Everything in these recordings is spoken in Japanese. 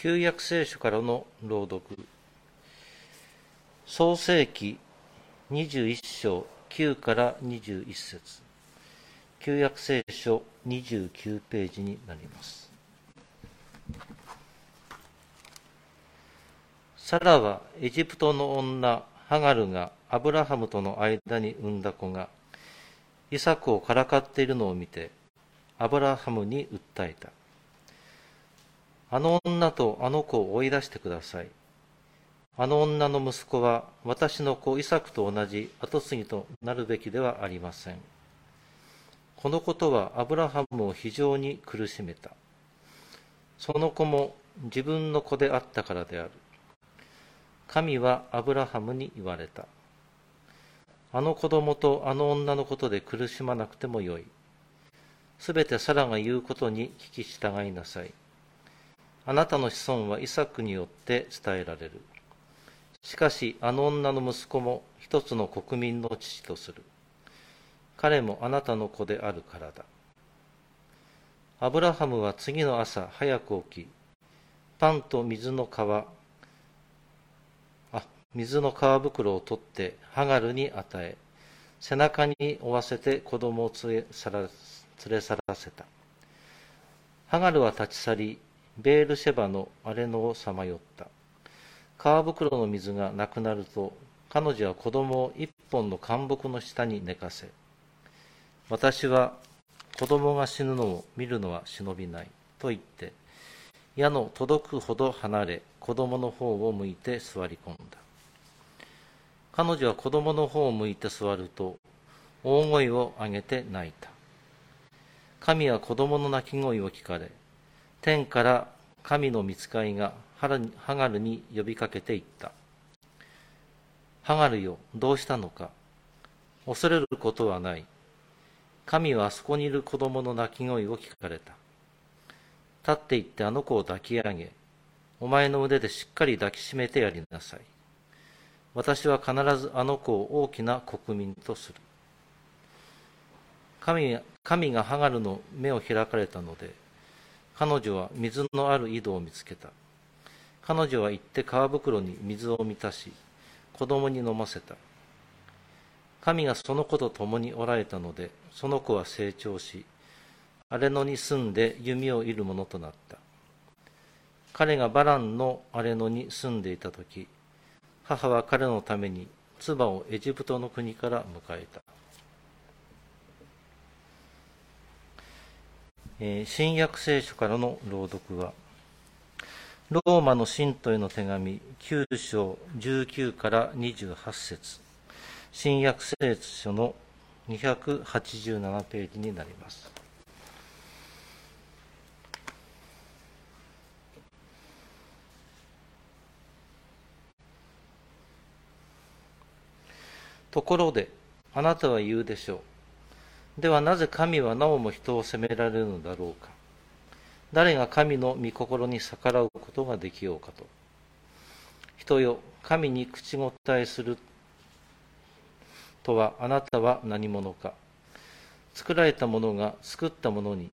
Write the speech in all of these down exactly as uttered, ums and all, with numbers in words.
旧約聖書からの朗読。創世記にじゅういち章きゅうからにじゅういち節。旧約聖書にじゅうきゅうページになります。サラはエジプトの女ハガルがアブラハムとの間に産んだ子がイサクをからかっているのを見てアブラハムに訴えた。あの女とあの子を追い出してください。あの女の息子は私の子イサクと同じ跡継ぎとなるべきではありません。このことはアブラハムを非常に苦しめた。その子も自分の子であったからである。神はアブラハムに言われた。あの子供とあの女のことで苦しまなくてもよい。すべてサラが言うことに聞き従いなさい。あなたの子孫はイサクによって伝えられる。しかしあの女の息子も一つの国民の父とする。彼もあなたの子であるからだ。アブラハムは次の朝早く起き、パンと水の皮、あ、水の皮袋を取ってハガルに与え、背中に負わせて子供を連れ去らせた。ハガルは立ち去り、ベールシェバの荒れ野をさまよった。皮袋の水がなくなると、彼女は子供を一本の灌木の下に寝かせ、私は子供が死ぬのを見るのは忍びないと言って、矢の届くほど離れ、子供の方を向いて座り込んだ。彼女は子供の方を向いて座ると、大声を上げて泣いた。神は子供の泣き声を聞かれ、天から神の御使いがハガルに呼びかけていった。ハガルよ、どうしたのか。恐れることはない。神はあそこにいる子供の泣き声を聞かれた。立って行ってあの子を抱き上げ、お前の腕でしっかり抱きしめてやりなさい。私は必ずあの子を大きな国民とする。神、神がハガルの目を開かれたので、彼女は水のある井戸を見つけた。彼女は行って皮袋に水を満たし、子供に飲ませた。神がその子と共におられたので、その子は成長し、荒れ野に住んで弓を射るものとなった。彼がバランの荒れ野に住んでいたとき、母は彼のために唾をエジプトの国から迎えた。えー、新約聖書からの朗読は、ローマの信徒への手紙きゅう章じゅうきゅうからにじゅうはち節、新約聖書のにひゃくはちじゅうななページになります。ところであなたは言うでしょう。ではなぜ神はなおも人を責められるのだろうか。誰が神の御心に逆らうことができようかと。人よ、神に口答えするとはあなたは何者か。作られたものが作ったものに、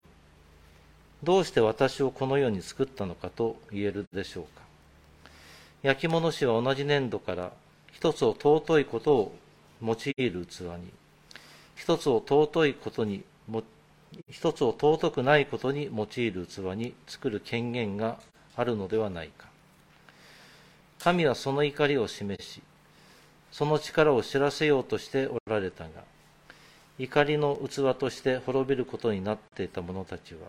どうして私をこの世に作ったのかと言えるでしょうか。焼き物師は同じ粘土から一つを尊いことを用いる器に、一つを尊いことにも一つを尊くないことに用いる器に作る権限があるのではないか。神はその怒りを示し、その力を知らせようとしておられたが、怒りの器として滅びることになっていた者たちは、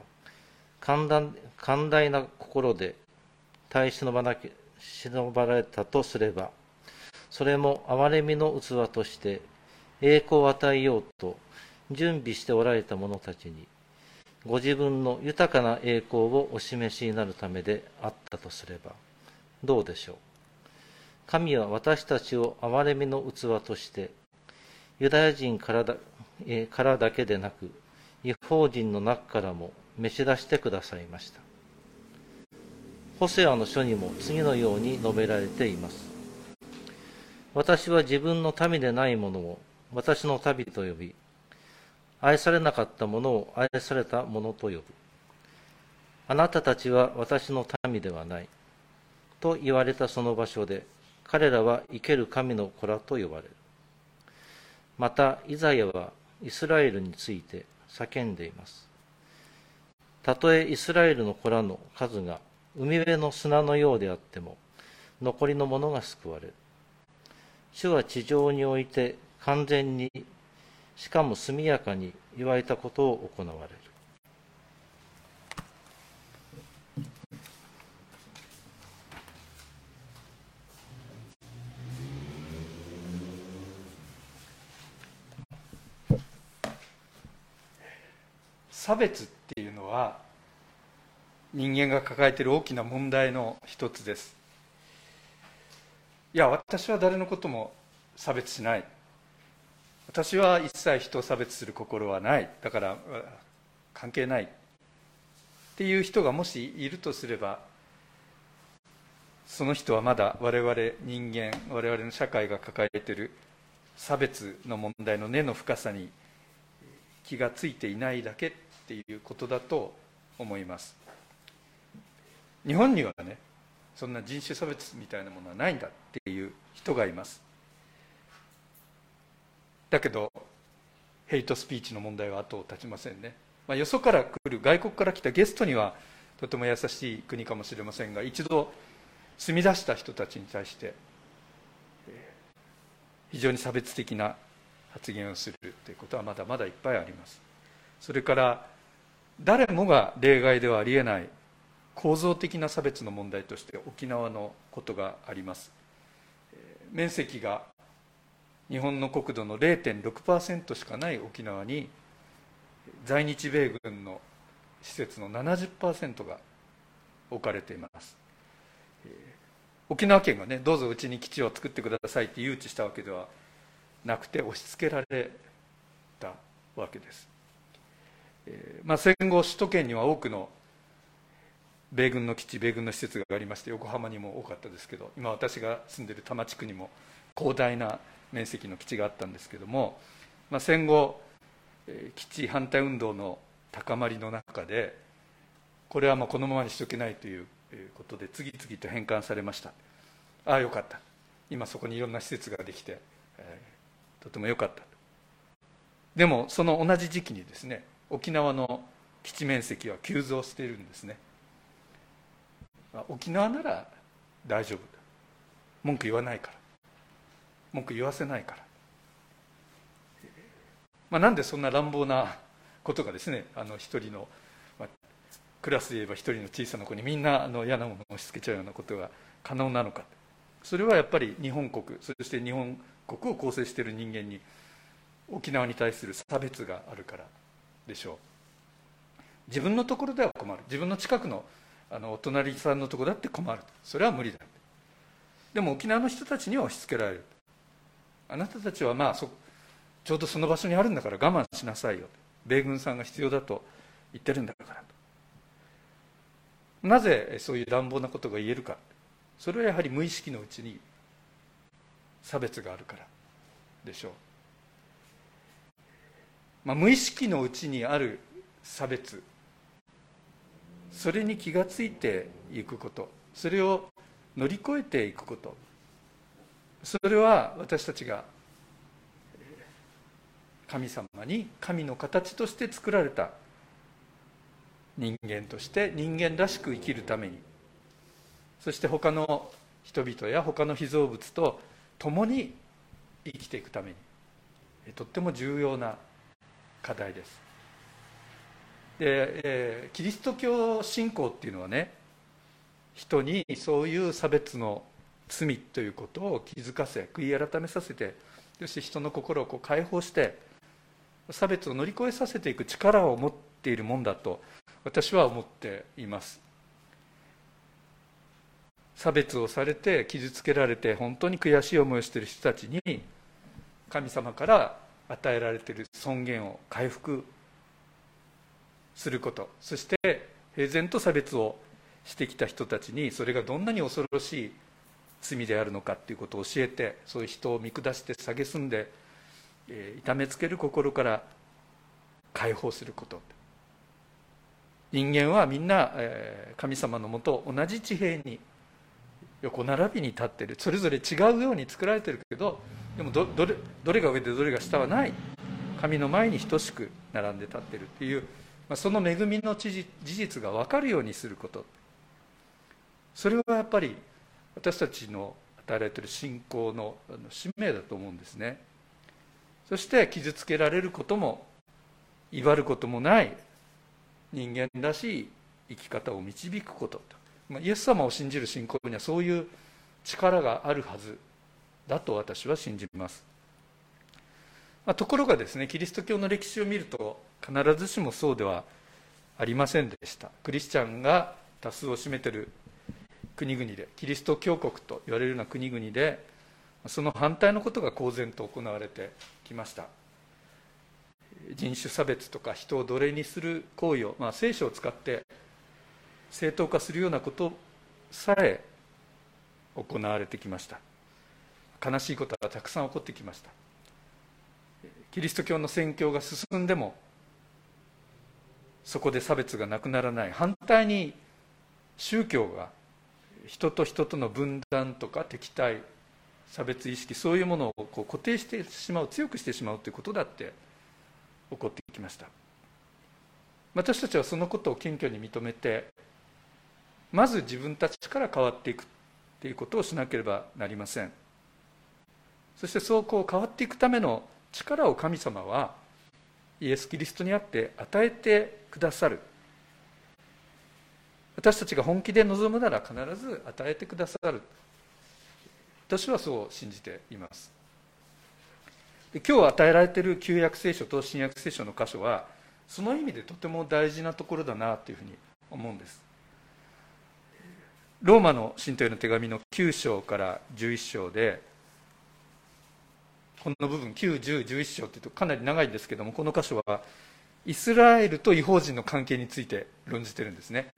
寛大な心で耐え忍ばなき、忍ばれたとすれば、それも憐れみの器として栄光を与えようと、準備しておられた者たちにご自分の豊かな栄光をお示しになるためであったとすればどうでしょう。神は私たちを憐れみの器としてユダヤ人からだ、えー、からだけでなく違法人の中からも召し出してくださいました。ホセアの書にも次のように述べられています。私は自分の民でないものを私の民と呼び、愛されなかったものを愛されたものと呼ぶ。あなたたちは私の民ではない。と言われたその場所で、彼らは生ける神の子らと呼ばれる。また、イザヤはイスラエルについて叫んでいます。たとえイスラエルの子らの数が海辺の砂のようであっても、残りの者が救われる。主は地上において完全に、しかも速やかに言われたことを行われる。差別っていうのは人間が抱えている大きな問題の一つです。いや、私は誰のことも差別しない、私は一切人を差別する心はない、だから関係ないっていう人がもしいるとすれば、その人はまだ我々人間、我々の社会が抱えている差別の問題の根の深さに気がついていないだけっていうことだと思います。日本にはね、そんな人種差別みたいなものはないんだっていう人がいます。だけどヘイトスピーチの問題は後を絶ちませんね、まあ、よそから来る、外国から来たゲストにはとても優しい国かもしれませんが、一度住み出した人たちに対して非常に差別的な発言をするということはまだまだいっぱいあります。それから誰もが例外ではありえない構造的な差別の問題として沖縄のことがあります。面積が日本の国土の れいてんろくパーセント しかない沖縄に、在日米軍の施設の ななじゅっパーセント が置かれています。沖縄県がね、どうぞうちに基地を作ってくださいって誘致したわけではなくて、押し付けられたわけです。まあ、戦後首都圏には多くの米軍の基地、米軍の施設がありまして、横浜にも多かったですけど、今私が住んでいる多摩地区にも広大な面積の基地があったんですけども、まあ、戦後基地反対運動の高まりの中で、これはもうこのままにしておけないということで次々と返還されました。ああよかった、今そこにいろんな施設ができて、えー、とてもよかった。でもその同じ時期にですね、沖縄の基地面積は急増しているんですね。まあ、沖縄なら大丈夫、文句言わないから、文句言わせないから、まあ、なんでそんな乱暴なことがですね、あの一人の、まあ、クラスで言えば一人の小さな子にみんなあの嫌なものを押し付けちゃうようなことが可能なのか。それはやっぱり日本国、そして日本国を構成している人間に沖縄に対する差別があるからでしょう。自分のところでは困る、自分の近くのあのお隣さんのところだって困る、それは無理だ。でも沖縄の人たちには押し付けられる。あなたたちはまあそちょうどその場所にあるんだから我慢しなさいよ、米軍さんが必要だと言ってるんだからと。なぜそういう乱暴なことが言えるか、それはやはり無意識のうちに差別があるからでしょう。まあ、無意識のうちにある差別、それに気がついていくこと、それを乗り越えていくこと、それは私たちが神様に、神の形として作られた人間として人間らしく生きるために、そして他の人々や他の被造物と共に生きていくためにとっても重要な課題です。で、えー、キリスト教信仰っていうのはね、人にそういう差別の罪ということを気づかせ、悔い改めさせて、そして人の心をこう解放して差別を乗り越えさせていく力を持っているもんだと私は思っています。差別をされて傷つけられて本当に悔しい思いをしている人たちに神様から与えられている尊厳を回復すること、そして平然と差別をしてきた人たちにそれがどんなに恐ろしい罪であるのかということを教えて、そういう人を見下して蔑んで、えー、痛めつける心から解放すること。人間はみんな、えー、神様のもと同じ地平に横並びに立ってる、それぞれ違うように作られてるけど、でも ど, ど, れどれが上でどれが下はない、神の前に等しく並んで立ってるっていう、まあ、その恵みの事実が分かるようにすること、それはやっぱり私たちの与えられている信仰の使命だと思うんですね。そして傷つけられることも威張ることもない人間らしい生き方を導くことと、イエス様を信じる信仰にはそういう力があるはずだと私は信じます。まあ、ところがですね、キリスト教の歴史を見ると必ずしもそうではありませんでした。クリスチャンが多数を占めている国々で、キリスト教国と言われるような国々で、その反対のことが公然と行われてきました。人種差別とか人を奴隷にする行為を、まあ、聖書を使って正当化するようなことさえ行われてきました。悲しいことがたくさん起こってきました。キリスト教の宣教が進んでもそこで差別がなくならない。反対に宗教が人と人との分断とか敵対、差別意識、そういうものをこう固定してしまう、強くしてしまうということだって起こってきました。私たちはそのことを謙虚に認めて、まず自分たちから変わっていくということをしなければなりません。そしてそうこう変わっていくための力を神様はイエス・キリストにあって与えてくださる。私たちが本気で望むなら必ず与えてくださる。私はそう信じています。で、今日与えられている旧約聖書と新約聖書の箇所はその意味でとても大事なところだなというふうに思うんです。ローマの信徒への手紙のきゅうしょうからじゅういっしょうでこの部分、きゅう、じゅう、じゅういっしょうというとかなり長いんですけども、この箇所はイスラエルと異邦人の関係について論じてるんですね。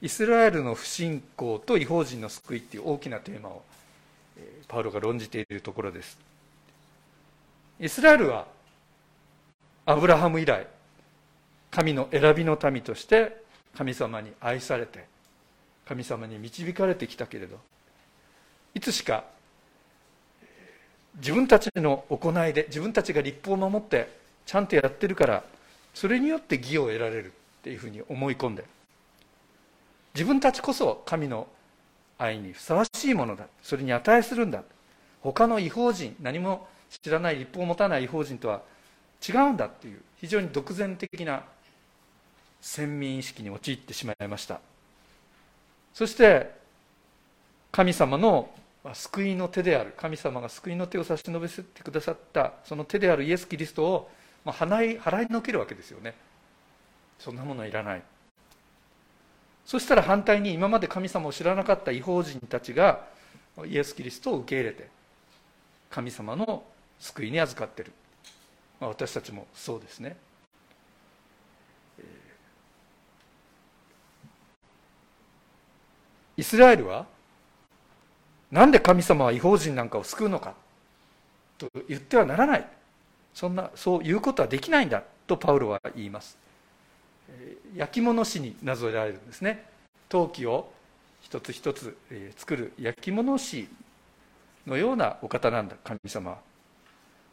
イスラエルの不信仰と異邦人の救いという大きなテーマをパウロが論じているところです。イスラエルはアブラハム以来神の選びの民として神様に愛されて神様に導かれてきたけれど、いつしか自分たちの行いで、自分たちが律法を守ってちゃんとやってるからそれによって義を得られるっていうふうに思い込んで、自分たちこそ神の愛にふさわしいものだ、それに値するんだ、他の異邦人、何も知らない、立法を持たない異邦人とは違うんだという非常に独善的な先民意識に陥ってしまいました。そして神様の救いの手である、神様が救いの手を差し伸べてくださったその手であるイエス・キリストを払い、払いのけるわけですよね。そんなものはいらない。そしたら反対に今まで神様を知らなかった異邦人たちがイエス・キリストを受け入れて神様の救いに預かっている。まあ、私たちもそうですね。イスラエルはなんで神様は異邦人なんかを救うのかと言ってはならない。そんな、そういうことはできないんだとパウロは言います。焼き物師になぞらえるんですね。陶器を一つ一つ作る焼き物師のようなお方なんだ神様は。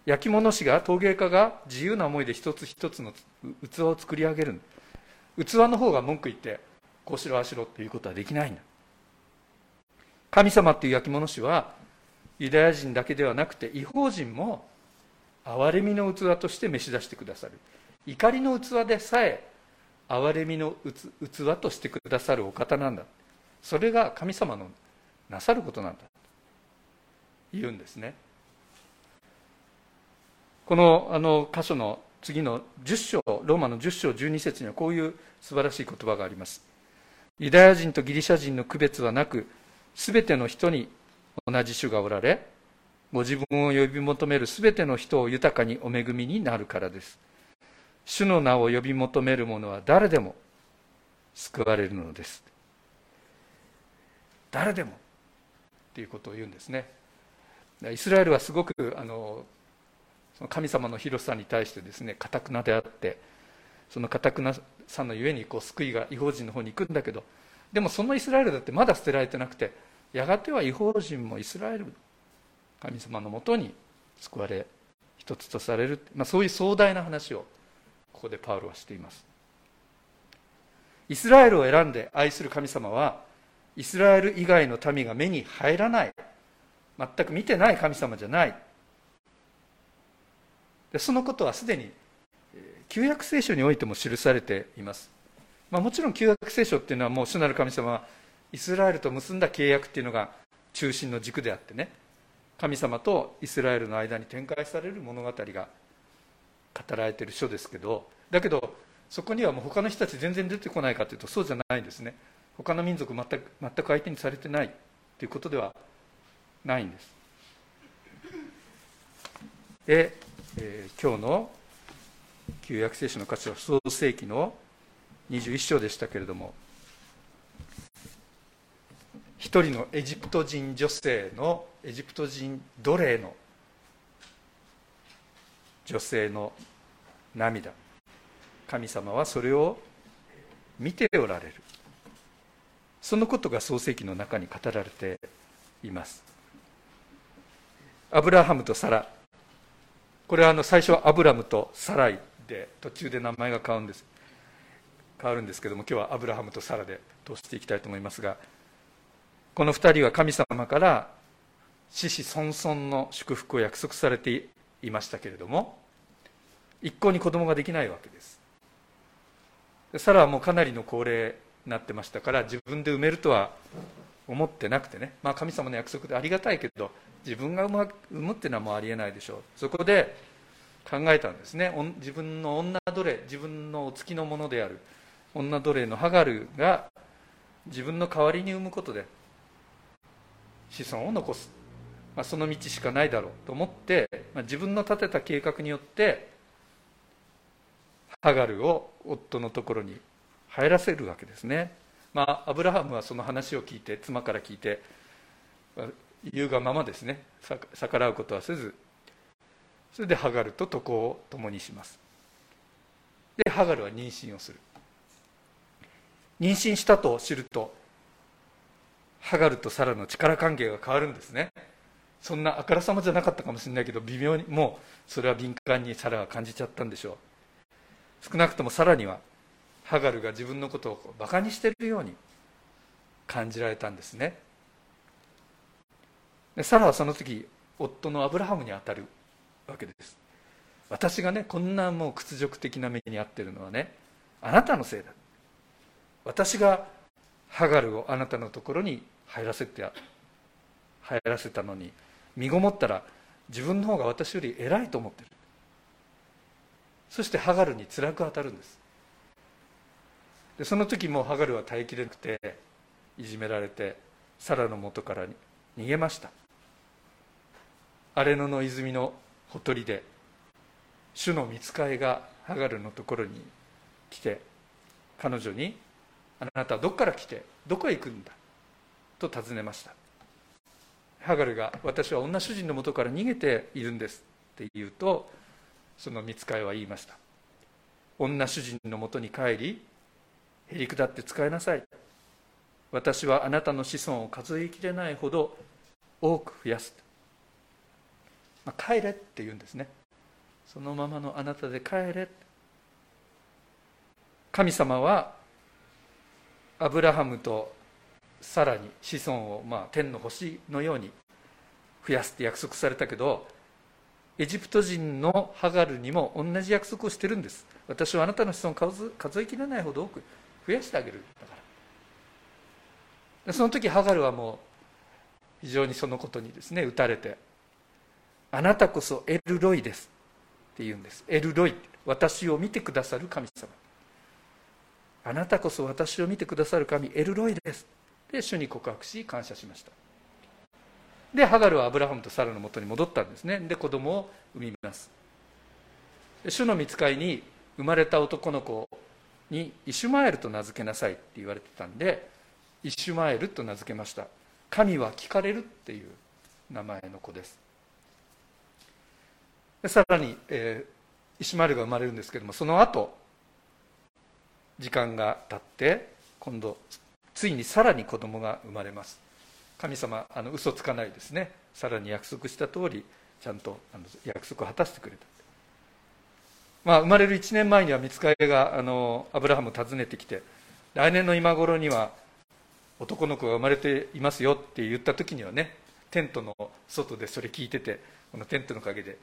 焼き物師が、陶芸家が自由な思いで一つ一つの器を作り上げる。器の方が文句言ってこうしろああしろということはできないんだ。神様っていう焼き物師はユダヤ人だけではなくて異邦人も憐れみの器として召し出してくださる。怒りの器でさえ憐れみの器としてくださるお方なんだ。それが神様のなさることなんだと言うんですね。この、 あの箇所の次のじゅっしょう、ローマのじゅっしょうじゅうにせつにはこういう素晴らしい言葉があります。ユダヤ人とギリシャ人の区別はなく、すべての人に同じ主がおられ、ご自分を呼び求めるすべての人を豊かにお恵みになるからです。主の名を呼び求める者は誰でも救われるのです。誰でもっていうことを言うんですね。イスラエルはすごくあのその神様の広さに対してですね、かたくなであって、そのかたくなさのゆえにこう救いが異邦人の方に行くんだけど、でもそのイスラエルだってまだ捨てられてなくて、やがては異邦人もイスラエル神様のもとに救われ一つとされる、まあ、そういう壮大な話をここでパウロはしています。イスラエルを選んで愛する神様はイスラエル以外の民が目に入らない、全く見てない神様じゃない。でそのことはすでに旧約聖書においても記されています。まあ、もちろん旧約聖書っていうのはもう主なる神様はイスラエルと結んだ契約っていうのが中心の軸であってね、神様とイスラエルの間に展開される物語が語られている書ですけど、だけどそこにはもう他の人たち全然出てこないかというとそうじゃないんですね。他の民族全く、全く相手にされてないということではないんです。で、えー、今日の旧約聖書の箇所は創世記のにじゅういっ章でしたけれども、一人のエジプト人女性のエジプト人奴隷の女性の涙、神様はそれを見ておられる、そのことが創世記の中に語られています。アブラハムとサラ、これはあの最初はアブラムとサライで途中で名前が変わるんです変わるんですけども、今日はアブラハムとサラで通していきたいと思いますが、この二人は神様から子々孫々の祝福を約束されていましたけれども、一向に子供ができないわけです。サラはもうかなりの高齢になってましたから自分で産めるとは思ってなくてね、まあ、神様の約束でありがたいけど自分が産むっていうのはもうありえないでしょう。そこで考えたんですね。自分の女奴隷、自分のお付きのものである女奴隷のハガルが自分の代わりに産むことで子孫を残す、まあ、その道しかないだろうと思って、まあ、自分の立てた計画によってハガルを夫のところに入らせるわけですね。まあ、アブラハムはその話を聞いて、妻から聞いて、言うがままですね、逆らうことはせず、それでハガルと渡航を共にします。で、ハガルは妊娠をする。妊娠したと知ると、ハガルとサラの力関係が変わるんですね。そんなあからさまじゃなかったかもしれないけど、微妙に、もうそれは敏感にサラは感じちゃったんでしょう。少なくともサラにはハガルが自分のことをバカにしているように感じられたんですね。でサラはその時夫のアブラハムに当たるわけです。私がねこんなもう屈辱的な目に遭っているのはねあなたのせいだ、私がハガルをあなたのところに入らせて入らせたのに身ごもったら自分の方が私より偉いと思っている。そしてハガルに辛く当たるんです。でその時もうハガルは耐えきれなくていじめられてサラの元から逃げました。荒野の泉のほとりで主の御使いがハガルのところに来て彼女にあなたはどこから来てどこへ行くんだと尋ねました。ハガルが私は女主人の元から逃げているんですって言うとその御使いは言いました。女主人のもとに帰りへりくだって使いなさい。私はあなたの子孫を数えきれないほど多く増やす、まあ、帰れって言うんですね。そのままのあなたで帰れ。神様はアブラハムとサラに子孫を、まあ、天の星のように増やすって約束されたけどエジプト人のハガルにも同じ約束をしてるんです。私はあなたの子孫を数、数えきれないほど多く増やしてあげる。だからその時ハガルはもう非常にそのことにですね打たれてあなたこそエルロイですって言うんです。エルロイ、私を見てくださる神様、あなたこそ私を見てくださる神エルロイですで主に告白し感謝しました。でハガルはアブラハムとサラのもとに戻ったんですね。で子供を産みます。主の御使いに生まれた男の子にイシュマエルと名付けなさいって言われてたんでイシュマエルと名付けました。神は聞かれるっていう名前の子です。でさらに、えー、イシュマエルが生まれるんですけどもその後時間が経って今度ついにさらに子供が生まれます。神様、あの嘘つかないですね。さらに約束した通りちゃんとあの約束を果たしてくれた。まあ、生まれるいちねんまえには御使いがあのアブラハムを訪ねてきて、来年の今頃には男の子が生まれていますよって言った時にはね、テントの外でそれ聞いてて、このテントの陰で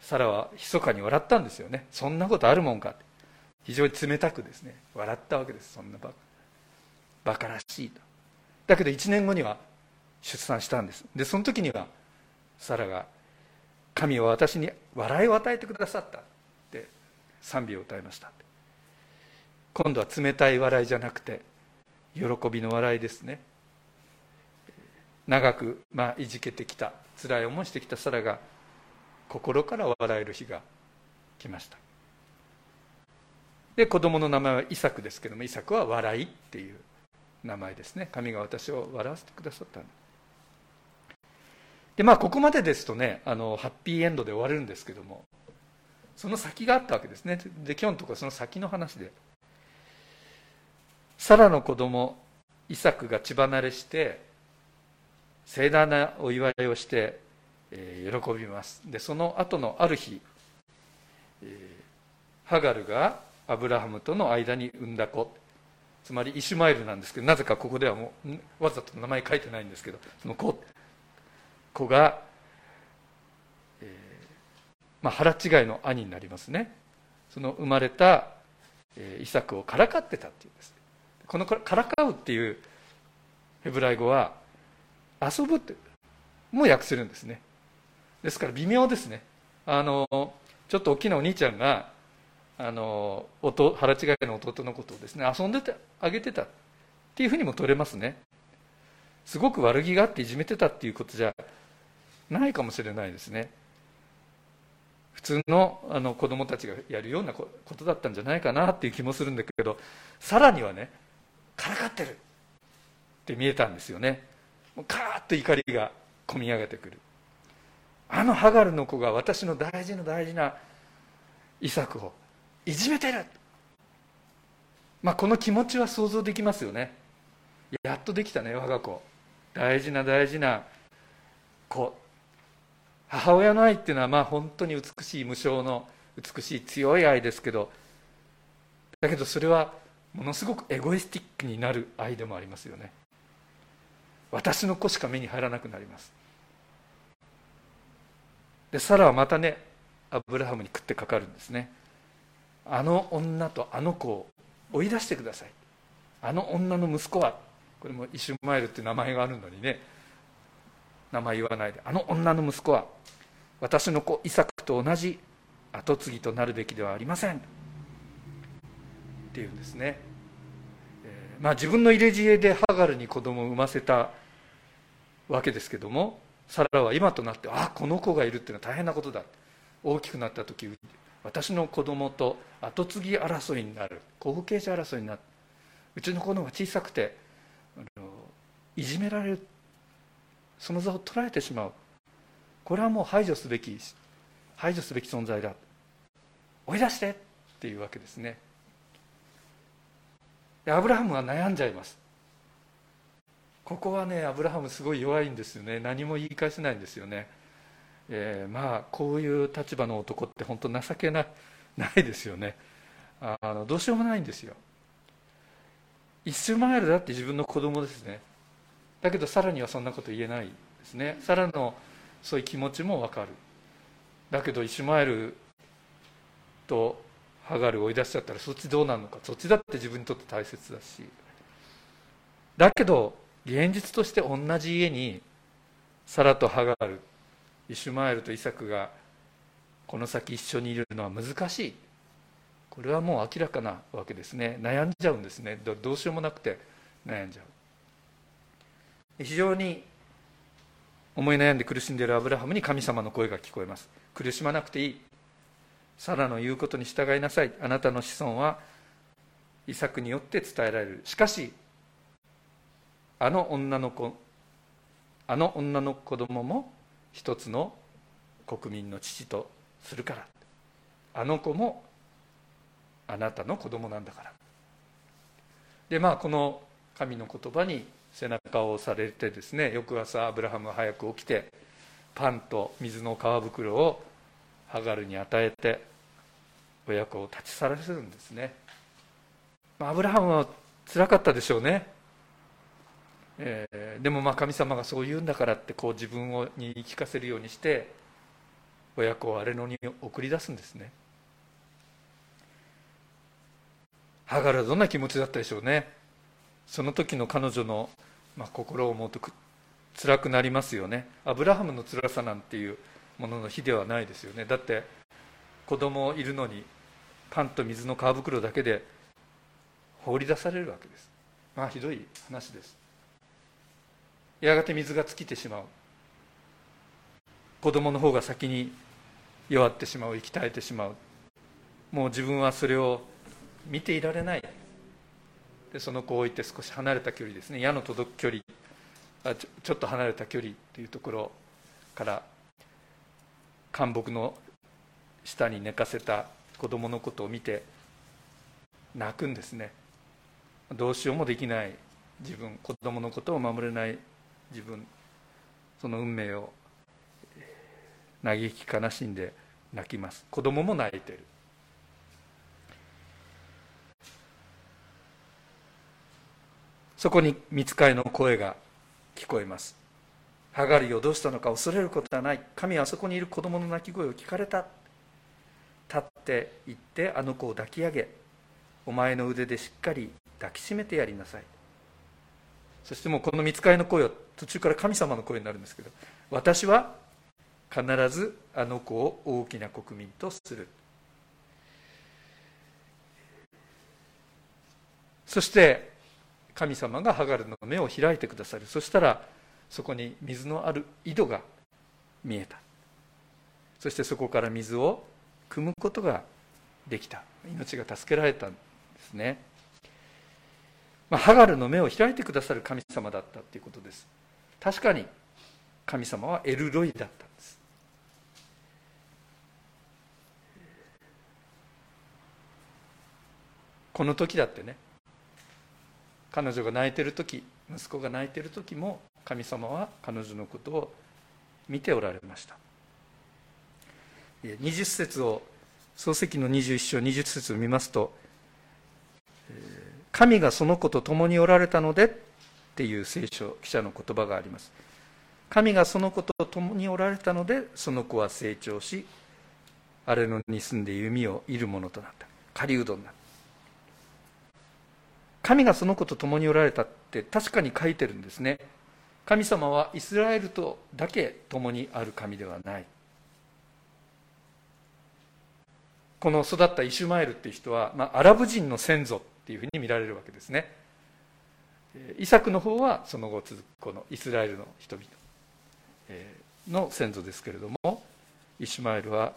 サラは密かに笑ったんですよね。そんなことあるもんかって、非常に冷たくですね笑ったわけです。そんなバカバカらしいと。だけどいちねんごには出産したんです。でその時にはサラが、神は私に笑いを与えてくださったって賛美を歌いました。今度は冷たい笑いじゃなくて喜びの笑いですね。長く、まあ、いじけてきた、辛い思いしてきたサラが心から笑える日が来ました。で子供の名前はイサクですけども、イサクは笑いっていう名前ですね。神が私を笑わせてくださったんで、まあここまでですとね、あのハッピーエンドで終わるんですけども、その先があったわけですね。で今日のところはその先の話で、サラの子供イサクが血離れして盛大なお祝いをして、えー、喜びます。でその後のある日、えー、ハガルがアブラハムとの間に産んだ子、つまりイシュマエルなんですけど、なぜかここではもうわざと名前書いてないんですけど、その子子が、えーまあ、腹違いの兄になりますね。その生まれた、えー、イサクをからかってたっていうんです。このからかうっていうヘブライ語は遊ぶっても訳するんですね。ですから微妙ですね。あのちょっと大きなお兄ちゃんがあの弟、腹違いの弟のことをですね遊んでてあげてたっていうふうにも取れますね。すごく悪気があっていじめてたっていうことじゃないかもしれないですね。普通 の, あの子供たちがやるようなことだったんじゃないかなっていう気もするんだけど、さらにはね、からかってるって見えたんですよね。カーッと怒りがこみ上げてくる。あのハガルの子が私の大事な大事なイサクをいじめてる、まあ、この気持ちは想像できますよね。やっとできたね、我が子、大事な大事な子。母親の愛っていうのはまあ本当に美しい無償の美しい強い愛ですけど、だけどそれはものすごくエゴイスティックになる愛でもありますよね。私の子しか目に入らなくなります。でサラはまたね、アブラハムに食ってかかるんですね。あの女とあの子を追い出してください。あの女の息子は、これもイシュマエルって名前があるのにね、名前言わないで、あの女の息子は私の子イサクと同じ跡継ぎとなるべきではありませんっていうんですね。えー、まあ自分の入れ知恵でハガルに子供を産ませたわけですけども、サラは今となってあこの子がいるっていうのは大変なことだ、大きくなった時私の子供と跡継ぎ争いになる、後継者争いになる、うちの子の方が小さくてあのいじめられる、その座を取られてしまう、これはもう排除すべき排除すべき存在だ、追い出してっていうわけですね。でアブラハムは悩んじゃいます。ここはね、アブラハムすごい弱いんですよね。何も言い返せないんですよね。えー、まあこういう立場の男って本当情けな、ないですよね。あのどうしようもないんですよ。イシュマエルだって自分の子供ですね。だけどサラにはそんなこと言えないですね。サラのそういう気持ちも分かる。だけどイシュマエルとハガルを追い出しちゃったらそっちどうなるのか。そっちだって自分にとって大切だし、だけど現実として同じ家にサラとハガル、イシュマエルとイサクがこの先一緒にいるのは難しい、これはもう明らかなわけですね。悩んじゃうんですね。 ど, どうしようもなくて悩んじゃう。非常に思い悩んで苦しんでいるアブラハムに神様の声が聞こえます。苦しまなくていい、サラの言うことに従いなさい、あなたの子孫はイサクによって伝えられる、しかしあの女の子あの女の子供も一つの国民の父とするから、あの子もあなたの子供なんだから。でまあこの神の言葉に背中を押されてですね、翌朝アブラハムは早く起きてパンと水の皮袋をハガルに与えて親子を立ち去らせるんですね。アブラハムはつらかったでしょうね、えー、でもまあ神様がそう言うんだからってこう自分をに言い聞かせるようにして親子を荒野に送り出すんですね。ハガルはどんな気持ちだったでしょうね。その時の彼女の、まあ、心を思うと辛くなりますよね。アブラハムの辛さなんていうものの比ではないですよね。だって子供いるのにパンと水の皮袋だけで放り出されるわけです。まあひどい話です。やがて水が尽きてしまう、子供の方が先に弱ってしまう、息絶えてしまう、もう自分はそれを見ていられない。でその子を置いて少し離れた距離ですね、矢の届く距離、あ ち, ょちょっと離れた距離っていうところから灌木の下に寝かせた子供のことを見て泣くんですね。どうしようもできない自分、子供のことを守れない自分、その運命を嘆き悲しんで泣きます。子供も泣いてる。そこに御使いの声が聞こえます。ハガルよ、どうしたのか、恐れることはない、神はそこにいる子供の泣き声を聞かれた、立って行ってあの子を抱き上げ、お前の腕でしっかり抱きしめてやりなさい。そしてもうこの御使いの声は途中から神様の声になるんですけど、私は必ずあの子を大きな国民とする。そして神様がハガルの目を開いてくださる。そしたらそこに水のある井戸が見えた。そしてそこから水を汲むことができた。命が助けられたんですね、まあ、ハガルの目を開いてくださる神様だったということです。確かに神様はエルロイだったんです。この時だってね、彼女が泣いてる時、息子が泣いてる時も神様は彼女のことを見ておられました。にじゅっ節を、創世記のにじゅういっ章にじゅっ節を見ますと、神がその子と共におられたのでっていう聖書記者の言葉があります。神がその子と共におられたので、その子は成長し荒野に住んで弓を射るものとなった、狩人になった。神がその子と共におられたって確かに書いてるんですね。神様はイスラエルとだけ共にある神ではない。この育ったイシュマエルっていう人は、まあ、アラブ人の先祖っていうふうに見られるわけですね。イサクの方はその後続くこのイスラエルの人々の先祖ですけれども、イシュマエルは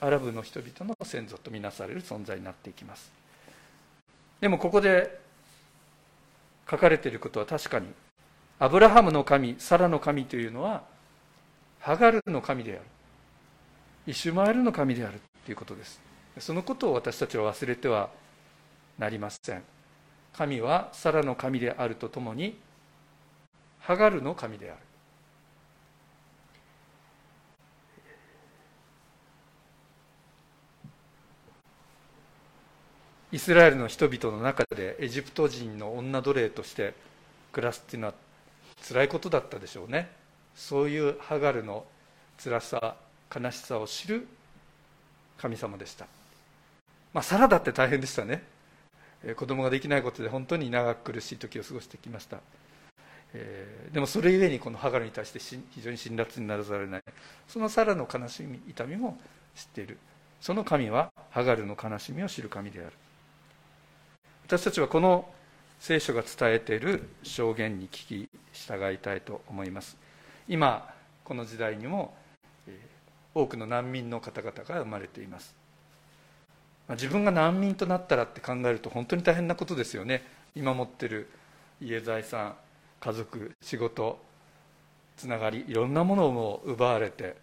アラブの人々の先祖とみなされる存在になっていきます。でもここで書かれていることは確かに、アブラハムの神、サラの神というのはハガルの神である、イシュマエルの神であるということです。そのことを私たちは忘れてはなりません。神はサラの神であるとともにハガルの神である。イスラエルの人々の中でエジプト人の女奴隷として暮らすっていうのは辛いことだったでしょうね。そういうハガルの辛さ、悲しさを知る神様でした、まあ、サラだって大変でしたね。子供ができないことで本当に長く苦しい時を過ごしてきました、えー、でもそれゆえにこのハガルに対して非常に辛辣にならざるを得ない、そのサラの悲しみ、痛みも知っている。その神はハガルの悲しみを知る神である。私たちはこの聖書が伝えている証言に聞き従いたいと思います。今この時代にも多くの難民の方々が生まれています。自分が難民となったらって考えると本当に大変なことですよね。今持っている家、財産、家族、仕事、つながり、いろんなものを奪われて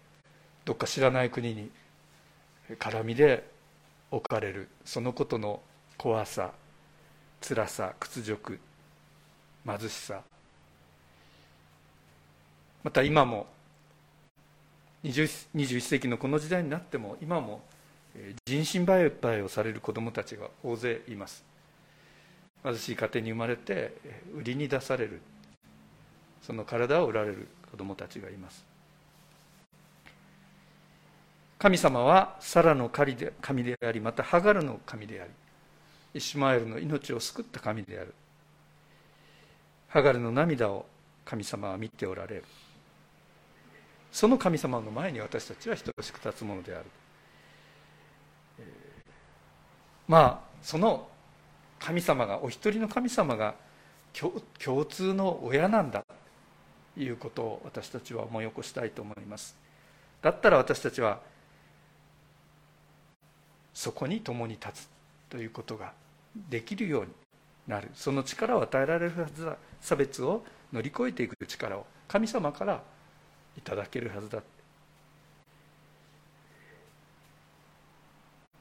どっか知らない国に絡みで置かれる、そのことの怖さ、辛さ、屈辱、貧しさ、また今もにじゅういち世紀のこの時代になっても今も人身売買をされる子どもたちが大勢います。貧しい家庭に生まれて売りに出される、その体を売られる子どもたちがいます。神様はサラの神であり、またハガルの神であり、イシュマエルの命を救った神である。ハガルの涙を神様は見ておられる。その神様の前に私たちは等しく立つものである。まあその神様が、お一人の神様が共通の親なんだということを私たちは思い起こしたいと思います。だったら私たちはそこに共に立つということができるようになる、その力を与えられるはずだ、差別を乗り越えていく力を神様からいただけるはずだ。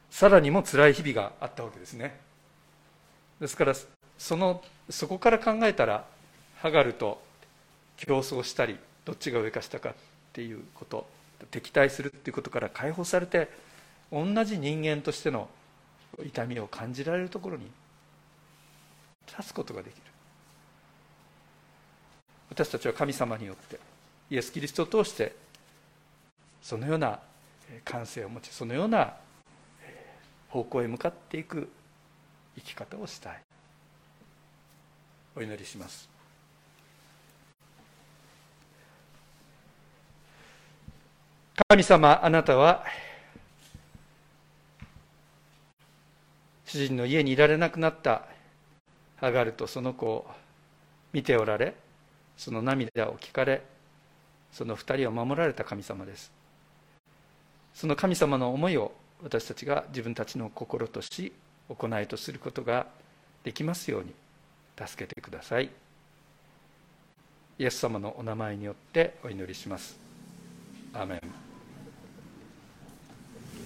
さらにも辛い日々があったわけですね。ですからそのそこから考えたら、ハガルと競争したり、どっちが上か下かっていうこと、敵対するっていうことから解放されて、同じ人間としての痛みを感じられるところに立つことができる。私たちは神様によって、イエス・キリストを通してそのような感性を持ち、そのような方向へ向かっていく生き方をしたい。お祈りします。神様、あなたは主人の家にいられなくなったハガルとその子を見ておられ、その涙を聞かれ、その二人を守られた神様です。その神様の思いを私たちが自分たちの心とし、行いとすることができますように助けてください。イエス様のお名前によってお祈りします。アーメン。